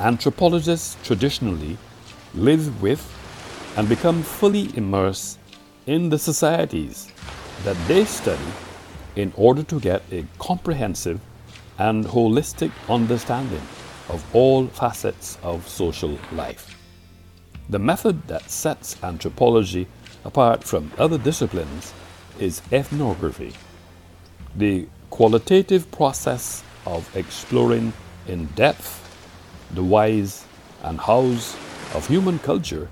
Anthropologists traditionally live with and become fully immersed in the societies that they study in order to get a comprehensive and holistic understanding of all facets of social life. The method that sets anthropology apart from other disciplines is ethnography, the qualitative process of exploring in depth the whys and hows of human culture,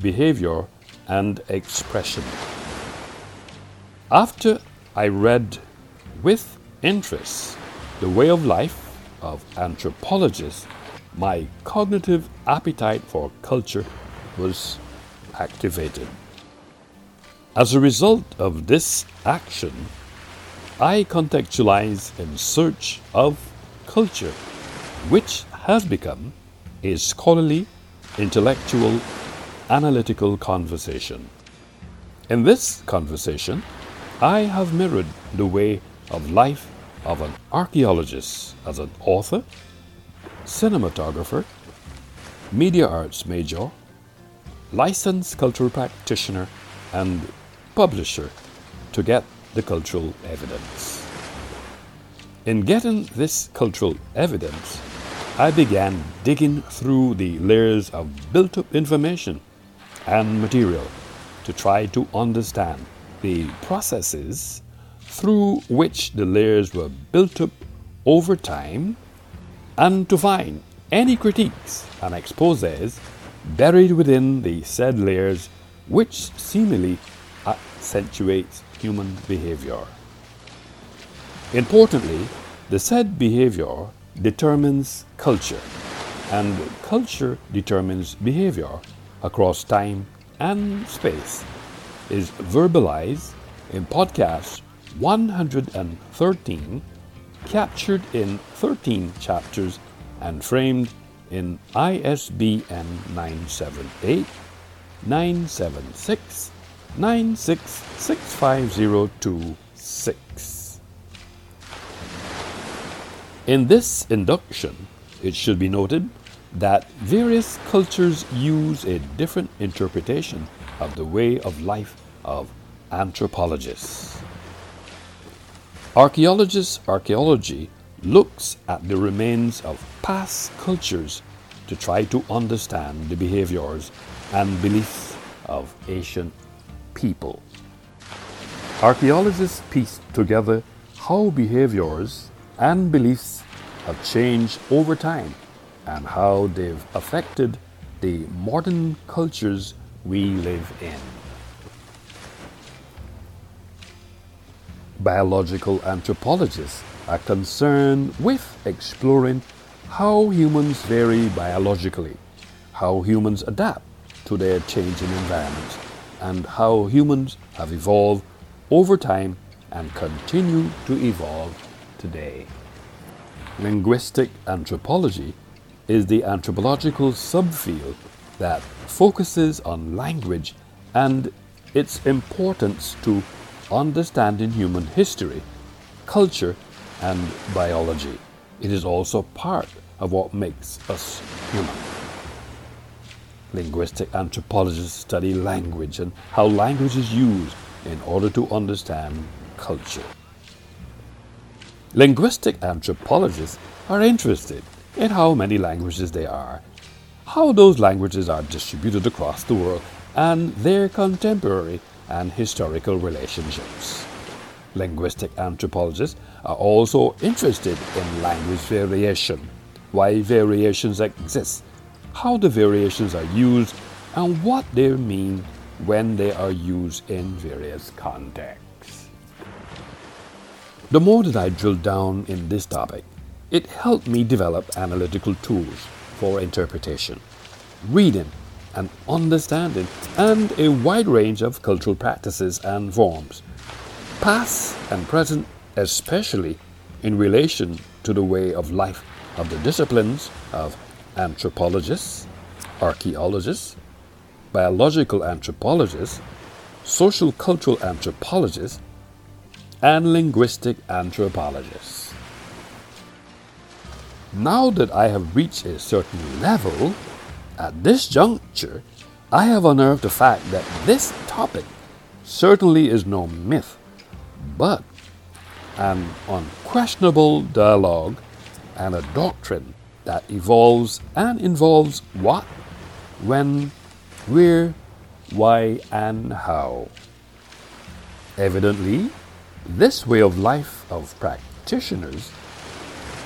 behavior, and expression. After I read with interest The Way of Life of Anthropologists, my cognitive appetite for culture was activated. As a result of this action, I contextualize in search of culture, which has become a scholarly, intellectual, analytical conversation. In this conversation, I have mirrored the way of life of an archaeologist as an author, cinematographer, media arts major, licensed cultural practitioner, and publisher to get the cultural evidence. In getting this cultural evidence, I began digging through the layers of built-up information and material to try to understand the processes through which the layers were built up over time and to find any critiques and exposés buried within the said layers which seemingly accentuates human behavior. Importantly, the said behavior determines culture, and culture determines behavior across time and space, is verbalized in podcast 113, captured in 13 chapters and framed in ISBN 978-976-9665026. In this induction, it should be noted that various cultures use a different interpretation of the way of life of anthropologists. Archaeology looks at the remains of past cultures to try to understand the behaviors and beliefs of ancient people. Archaeologists piece together how behaviors and beliefs have changed over time and how they've affected the modern cultures we live in. Biological anthropologists are concerned with exploring how humans vary biologically, how humans adapt to their changing environments, and how humans have evolved over time and continue to evolve today. Linguistic anthropology is the anthropological subfield that focuses on language and its importance to understanding human history, culture, and biology. It is also part of what makes us human. Linguistic anthropologists study language and how language is used in order to understand culture. Linguistic anthropologists are interested in how many languages there are, how those languages are distributed across the world, and their contemporary and historical relationships. Linguistic anthropologists are also interested in language variation, why variations exist, how the variations are used, and what they mean when they are used in various contexts. The more that I drilled down in this topic, it helped me develop analytical tools for interpretation, reading, and understanding, and a wide range of cultural practices and forms, past and present, especially in relation to the way of life of the disciplines of anthropologists, archaeologists, biological anthropologists, social cultural anthropologists, and linguistic anthropologists. Now that I have reached a certain level, at this juncture, I have unearthed the fact that this topic certainly is no myth, but an unquestionable dialogue and a doctrine that evolves and involves what, when, where, why, and how. Evidently, this way of life of practitioners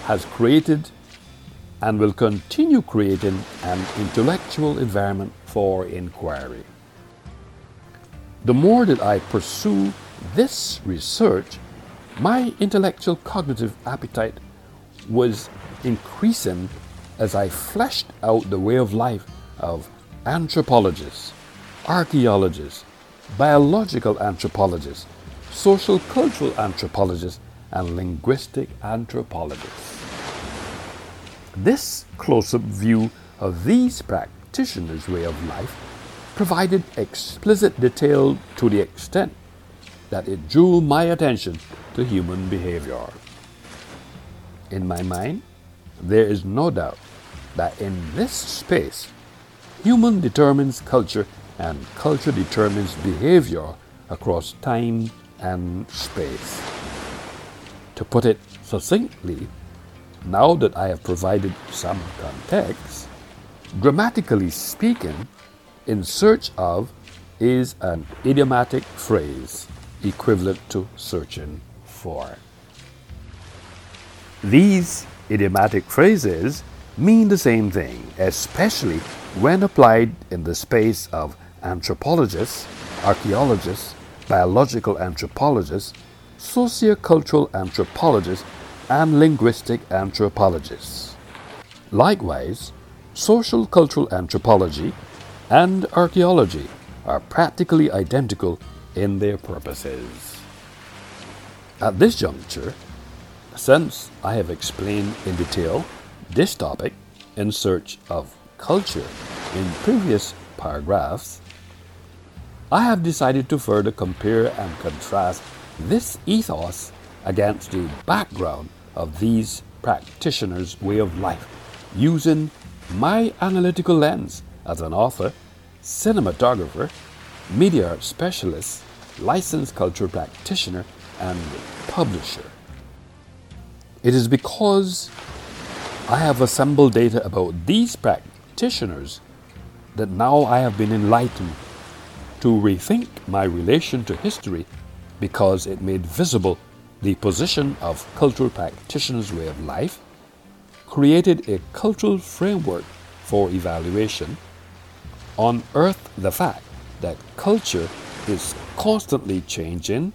has created and will continue creating an intellectual environment for inquiry. The more that I pursue this research, my intellectual cognitive appetite was increasing as I fleshed out the way of life of anthropologists, archaeologists, biological anthropologists, social cultural anthropologists, and linguistic anthropologists. This close-up view of these practitioners' way of life provided explicit detail to the extent that it drew my attention to human behavior. In my mind, there is no doubt that in this space, human determines culture and culture determines behavior across time and space. To put it succinctly, now that I have provided some context, grammatically speaking, "in search of" is an idiomatic phrase equivalent to searching for. These idiomatic phrases mean the same thing, especially when applied in the space of anthropologists, archaeologists, biological anthropologists, sociocultural anthropologists, and linguistic anthropologists. Likewise, social cultural anthropology and archaeology are practically identical in their purposes. At this juncture, since I have explained in detail this topic, "in search of culture," in previous paragraphs, I have decided to further compare and contrast this ethos against the background of these practitioners' way of life, using my analytical lens as an author, cinematographer, media specialist, licensed culture practitioner, and publisher. It is because I have assembled data about these practitioners that now I have been enlightened to rethink my relation to history, because it made visible the position of cultural practitioners' way of life, created a cultural framework for evaluation, unearthed the fact that culture is constantly changing,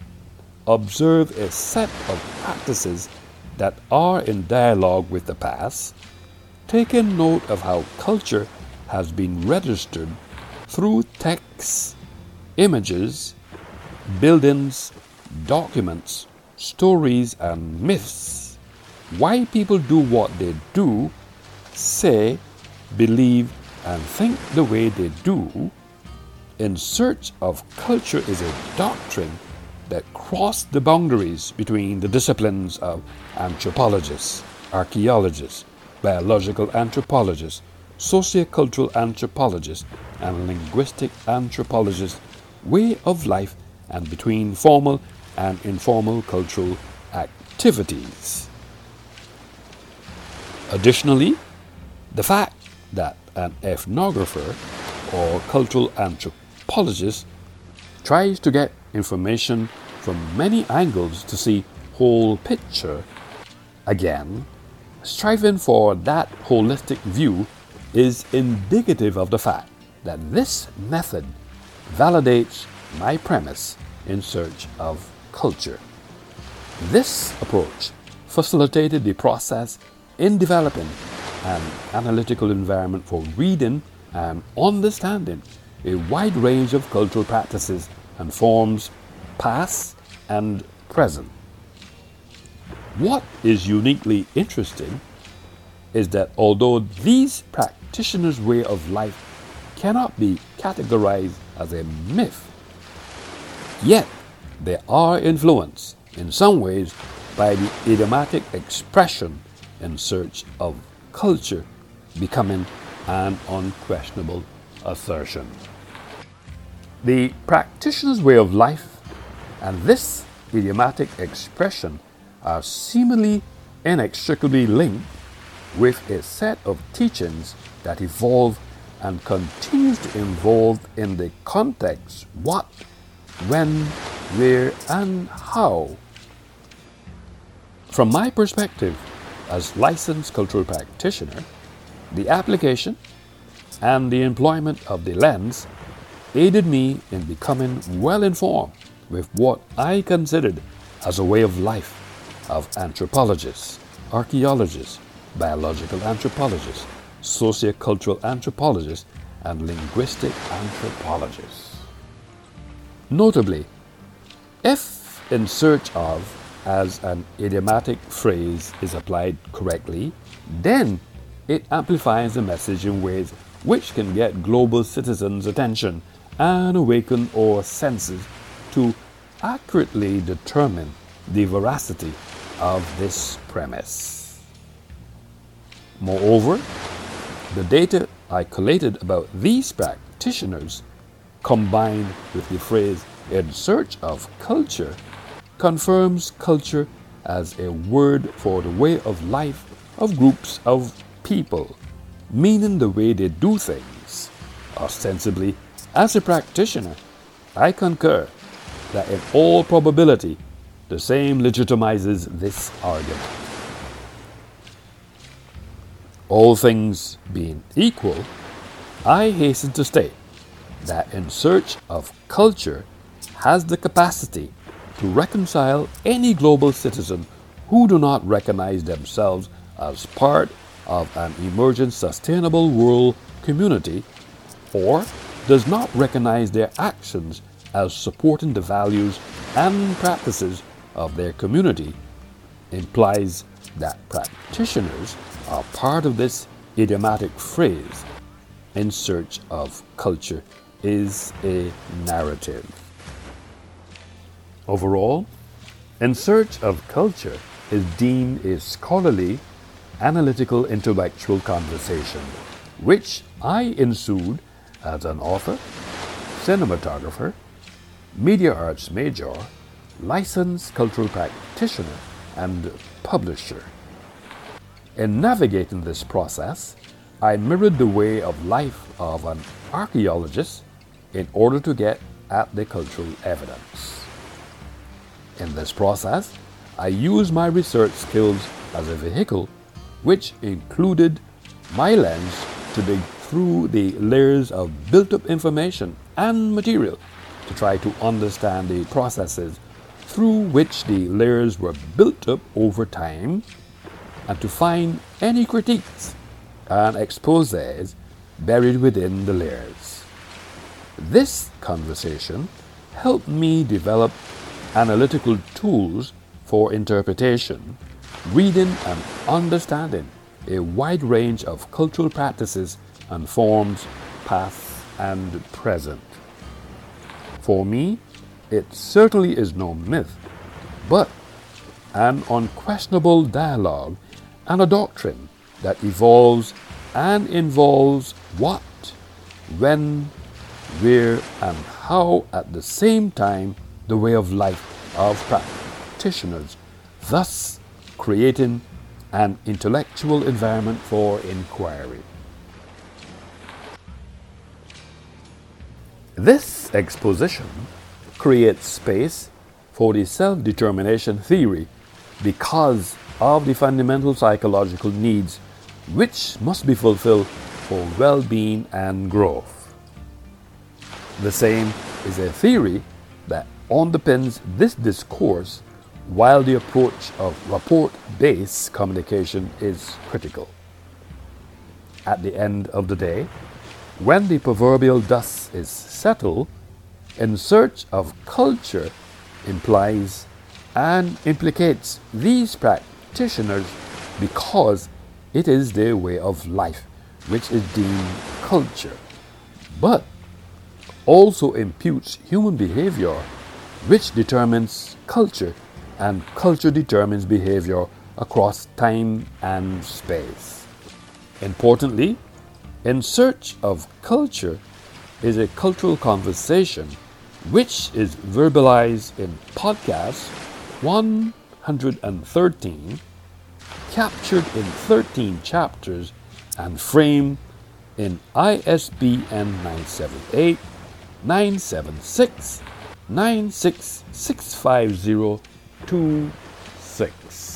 observed a set of practices that are in dialogue with the past, taken note of how culture has been registered through texts, images, buildings, documents, stories, and myths, why people do what they do, say, believe, and think the way they do. "In search of culture" is a doctrine that crossed the boundaries between the disciplines of anthropologists, archaeologists, biological anthropologists, sociocultural anthropologists, and linguistic anthropologists' way of life, and between formal and informal cultural activities. Additionally, the fact that an ethnographer or cultural anthropologist tries to get information from many angles to see whole picture, again, striving for that holistic view, is indicative of the fact that this method validates my premise, "in search of culture." This approach facilitated the process in developing an analytical environment for reading and understanding a wide range of cultural practices and forms, past and present. What is uniquely interesting is that although these practitioners' way of life cannot be categorized as a myth, yet they are influenced in some ways by the idiomatic expression in search of culture becoming an unquestionable assertion. The practitioner's way of life and this idiomatic expression are seemingly inextricably linked with a set of teachings that evolve and continues to evolve in the context what, when, where, and how. From my perspective as licensed cultural practitioner, the application and the employment of the lens aided me in becoming well informed with what I considered as a way of life of anthropologists, archaeologists, biological anthropologists, sociocultural anthropologists, and linguistic anthropologists. Notably, if in search of as an idiomatic phrase is applied correctly, then it amplifies the message in ways which can get global citizens' attention and awaken our senses to accurately determine the veracity of this premise. Moreover, the data I collated about these practitioners, combined with the phrase in search of culture, confirms culture as a word for the way of life of groups of people, meaning the way they do things. Ostensibly, as a practitioner, I concur that in all probability, the same legitimizes this argument. All things being equal, I hasten to state that in search of culture has the capacity to reconcile any global citizen who do not recognize themselves as part of an emergent sustainable world community or does not recognize their actions as supporting the values and practices of their community implies that practitioners are part of this idiomatic phrase. In search of culture is a narrative. Overall, In Search of Culture is deemed a scholarly, analytical, intellectual conversation, which I ensued as an author, cinematographer, media arts major, licensed cultural practitioner, and publisher. In navigating this process, I mirrored the way of life of an archaeologist in order to get at the cultural evidence. In this process, I used my research skills as a vehicle, which included my lens to dig through the layers of built-up information and material to try to understand the processes through which the layers were built up over time and to find any critiques and exposés buried within the layers. This conversation helped me develop analytical tools for interpretation, reading, and understanding a wide range of cultural practices and forms, past and present. For me, it certainly is no myth, but an unquestionable dialogue and a doctrine that evolves and involves what, when, where, and how at the same time the way of life of practitioners, thus creating an intellectual environment for inquiry. This exposition creates space for the self-determination theory because of the fundamental psychological needs which must be fulfilled for well-being and growth. The same is a theory that underpins this discourse, while the approach of rapport-based communication is critical. At the end of the day, when the proverbial dust is settled, In Search of Culture implies and implicates these practitioners because it is their way of life, which is deemed culture, but also imputes human behavior, which determines culture, and culture determines behavior across time and space. Importantly, In Search of Culture is a cultural conversation which is verbalized in podcast 113, captured in 13 chapters and framed in ISBN 978-976-9665026.